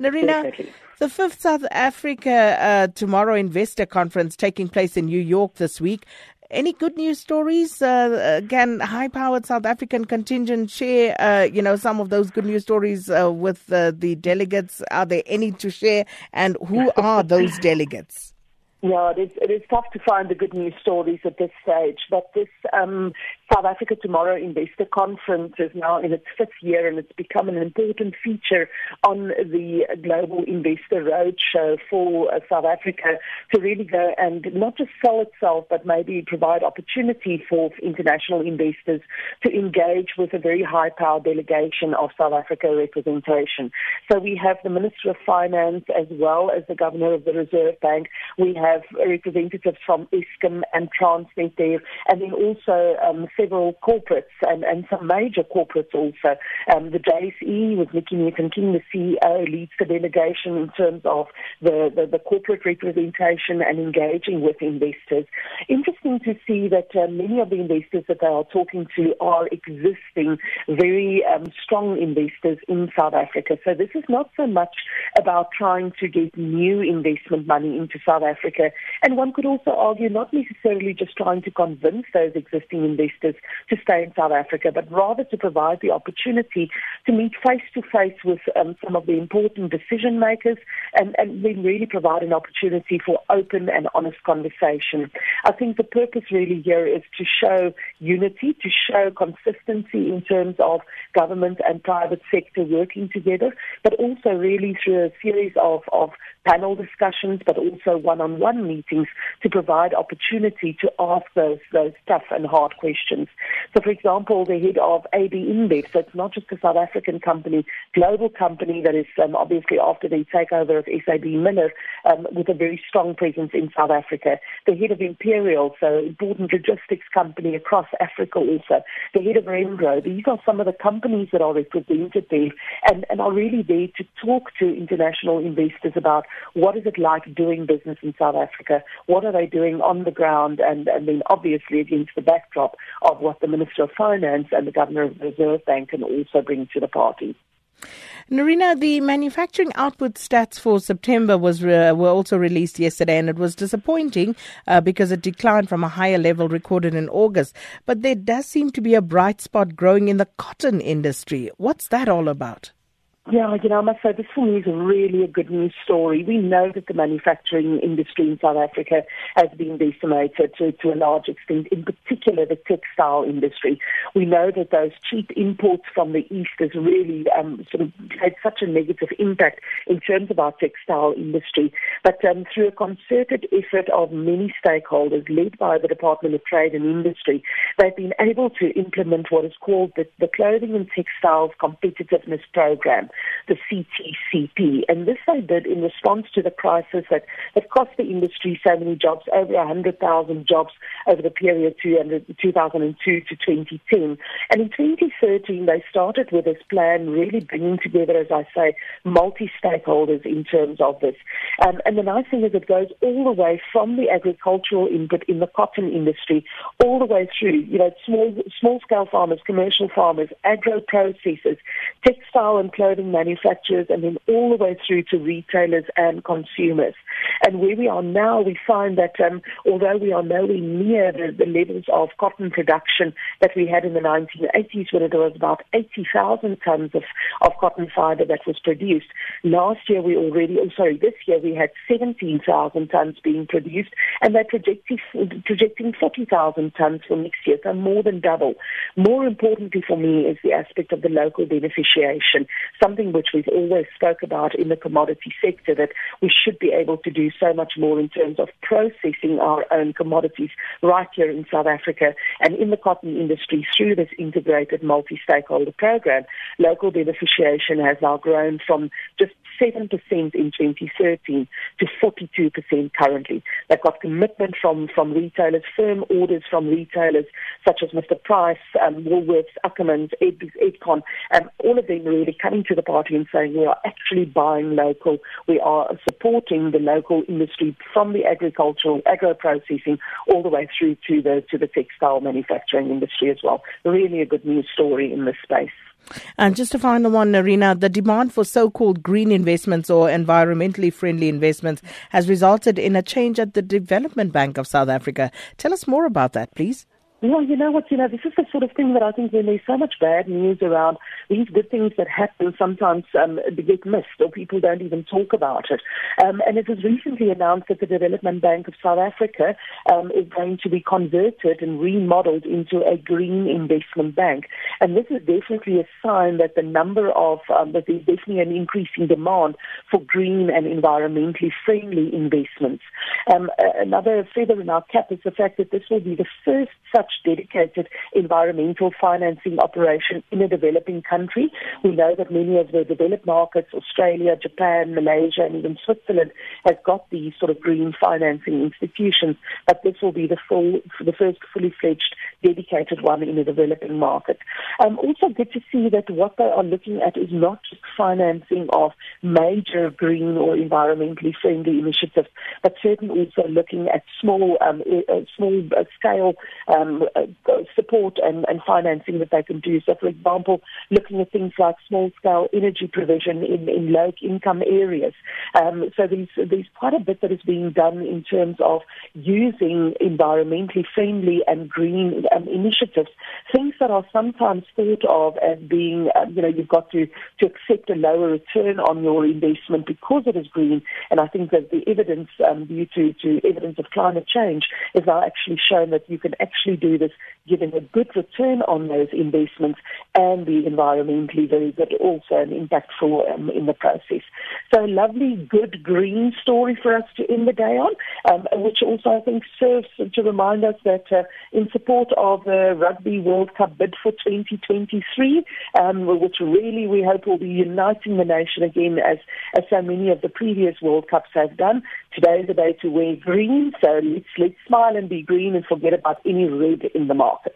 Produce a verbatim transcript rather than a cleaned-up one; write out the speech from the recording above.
Narina, exactly. The fifth South Africa uh, Tomorrow Investor Conference taking place in New York this week. Any good news stories? Uh, can high-powered South African contingent share, uh, you know, some of those good news stories uh, with uh, the delegates? Are there any to share? And who are those delegates? Yeah, it is, it is tough to find the good news stories at this stage, but this um, South Africa Tomorrow Investor Conference is now in its fifth year, and it's become an important feature on the Global Investor Roadshow for uh, South Africa to really go and not just sell itself, but maybe provide opportunity for international investors to engage with a very high-powered delegation of South Africa representation. So we have the Minister of Finance as well as the Governor of the Reserve Bank. We have have representatives from Eskom and Transnet there, and then also um, several corporates and, and some major corporates also. Um, the J S E with Nikki Newton-King, the C E O, leads the delegation in terms of the, the, the corporate representation and engaging with investors. Interesting to see that uh, many of the investors that they are talking to are existing, very um, strong investors in South Africa. So this is not so much about trying to get new investment money into South Africa. And one could also argue not necessarily just trying to convince those existing investors to stay in South Africa, but rather to provide the opportunity to meet face-to-face with um, some of the important decision makers and, and then really provide an opportunity for open and honest conversation. I think the purpose really here is to show unity, to show consistency in terms of government and private sector working together, but also really through a series of, of panel discussions, but also one-on-one meetings to provide opportunity to ask those those tough and hard questions. So, for example, the head of A B InBev, so it's not just a South African company, global company that is um, obviously after the takeover of S A B Miller um, with a very strong presence in South Africa. The head of Imperial, so important logistics company across Africa also. The head of Renro. These are some of the companies that are represented there and, and are really there to talk to international investors about what is it like doing business in South Africa. Africa, what are they doing on the ground, and, and then obviously against the backdrop of what the Minister of Finance and the Governor of the Reserve Bank can also bring to the party. Narina, the manufacturing output stats for September was re- were also released yesterday, and it was disappointing uh, because it declined from a higher level recorded in August. But there does seem to be a bright spot growing in the cotton industry. What's that all about? Yeah, you know, I must say this for me is really a good news story. We know that the manufacturing industry in South Africa has been decimated to, to a large extent, in particular the textile industry. We know that those cheap imports from the East has really um, sort of had such a negative impact in terms of our textile industry. But um, through a concerted effort of many stakeholders led by the Department of Trade and Industry, they've been able to implement what is called the, the Clothing and Textiles Competitiveness Programme, the C T C P. And this they did in response to the crisis that, that cost the industry so many jobs, over one hundred thousand jobs over the period two thousand two to twenty ten. And in twenty thirteen, they started with this plan, really bringing together, as I say, multi-stakeholders in terms of this. Um, and the nice thing is it goes all the way from the agricultural input in the cotton industry, all the way through, you know, small, small-scale farmers, commercial farmers, agro processors, textile and clothing manufacturers, and then all the way through to retailers and consumers. And where we are now, we find that um, although we are nowhere near the, the levels of cotton production that we had in the nineteen eighties, when it was about eighty thousand tons of, of cotton fiber that was produced, last year we already, oh, sorry, this year we had seventeen thousand tons being produced, and they're projecting, projecting forty thousand tons for next year, so more than double. More importantly for me is the aspect of the local beneficiation, something which we've always spoke about in the commodity sector, that we should be able to do so much more in terms of processing our own commodities right here in South Africa. And in the cotton industry, through this integrated multi-stakeholder program, local beneficiation has now grown from just seven percent in twenty thirteen to forty-two percent currently. They've got commitment from, from retailers, firm orders from retailers such as Mister Price, um, Woolworths, Uckermanns, Ed- Edcon, um, all of them really coming to the party and saying we are actually buying local, we are supporting the local industry from the agricultural, agro-processing, all the way through to the, to the textile manufacturing industry as well. Really a good news story in this space. And just a final one, Arena, the demand for so-called green investments or environmentally friendly investments has resulted in a change at the Development Bank of South Africa. Tell us more about that, please. Well, you know what, you know, this is the sort of thing that I think when there's so much bad news around, these good things that happen sometimes um, get missed or people don't even talk about it. Um, and it was recently announced that the Development Bank of South Africa um, is going to be converted and remodeled into a green investment bank. And this is definitely a sign that the number of, um, that there's definitely an increasing demand for green and environmentally friendly investments. Um, another feather in our cap is the fact that this will be the first such dedicated environmental financing operation in a developing country. We know that many of the developed markets, Australia, Japan, Malaysia, and even Switzerland, have got these sort of green financing institutions, but this will be the full, the first fully fledged dedicated one in a developing market. Um, also good to see that what they are looking at is not just financing of major green or environmentally friendly initiatives, but certainly also looking at small, um, small scale um, support and, and financing that they can do. So, for example, looking at things like small-scale energy provision in, in low-income areas. Um, so there's, there's quite a bit that is being done in terms of using environmentally friendly and green um, initiatives, things that are sometimes thought of as being, um, you know, you've got to, to accept a lower return on your investment because it is green. And I think that the evidence um, due to, to evidence of climate change is now actually shown that you can actually do this, giving a good return on those investments and be environmentally very good, also an impactful um, in the process. So a lovely, good green story for us to end the day on, um, which also I think serves to remind us that uh, in support of the Rugby World Cup bid for twenty twenty-three, um, which really we hope will be uniting the nation again as, as so many of the previous World Cups have done. Today is the day to wear green, so let's, let's smile and be green and forget about any red in the market.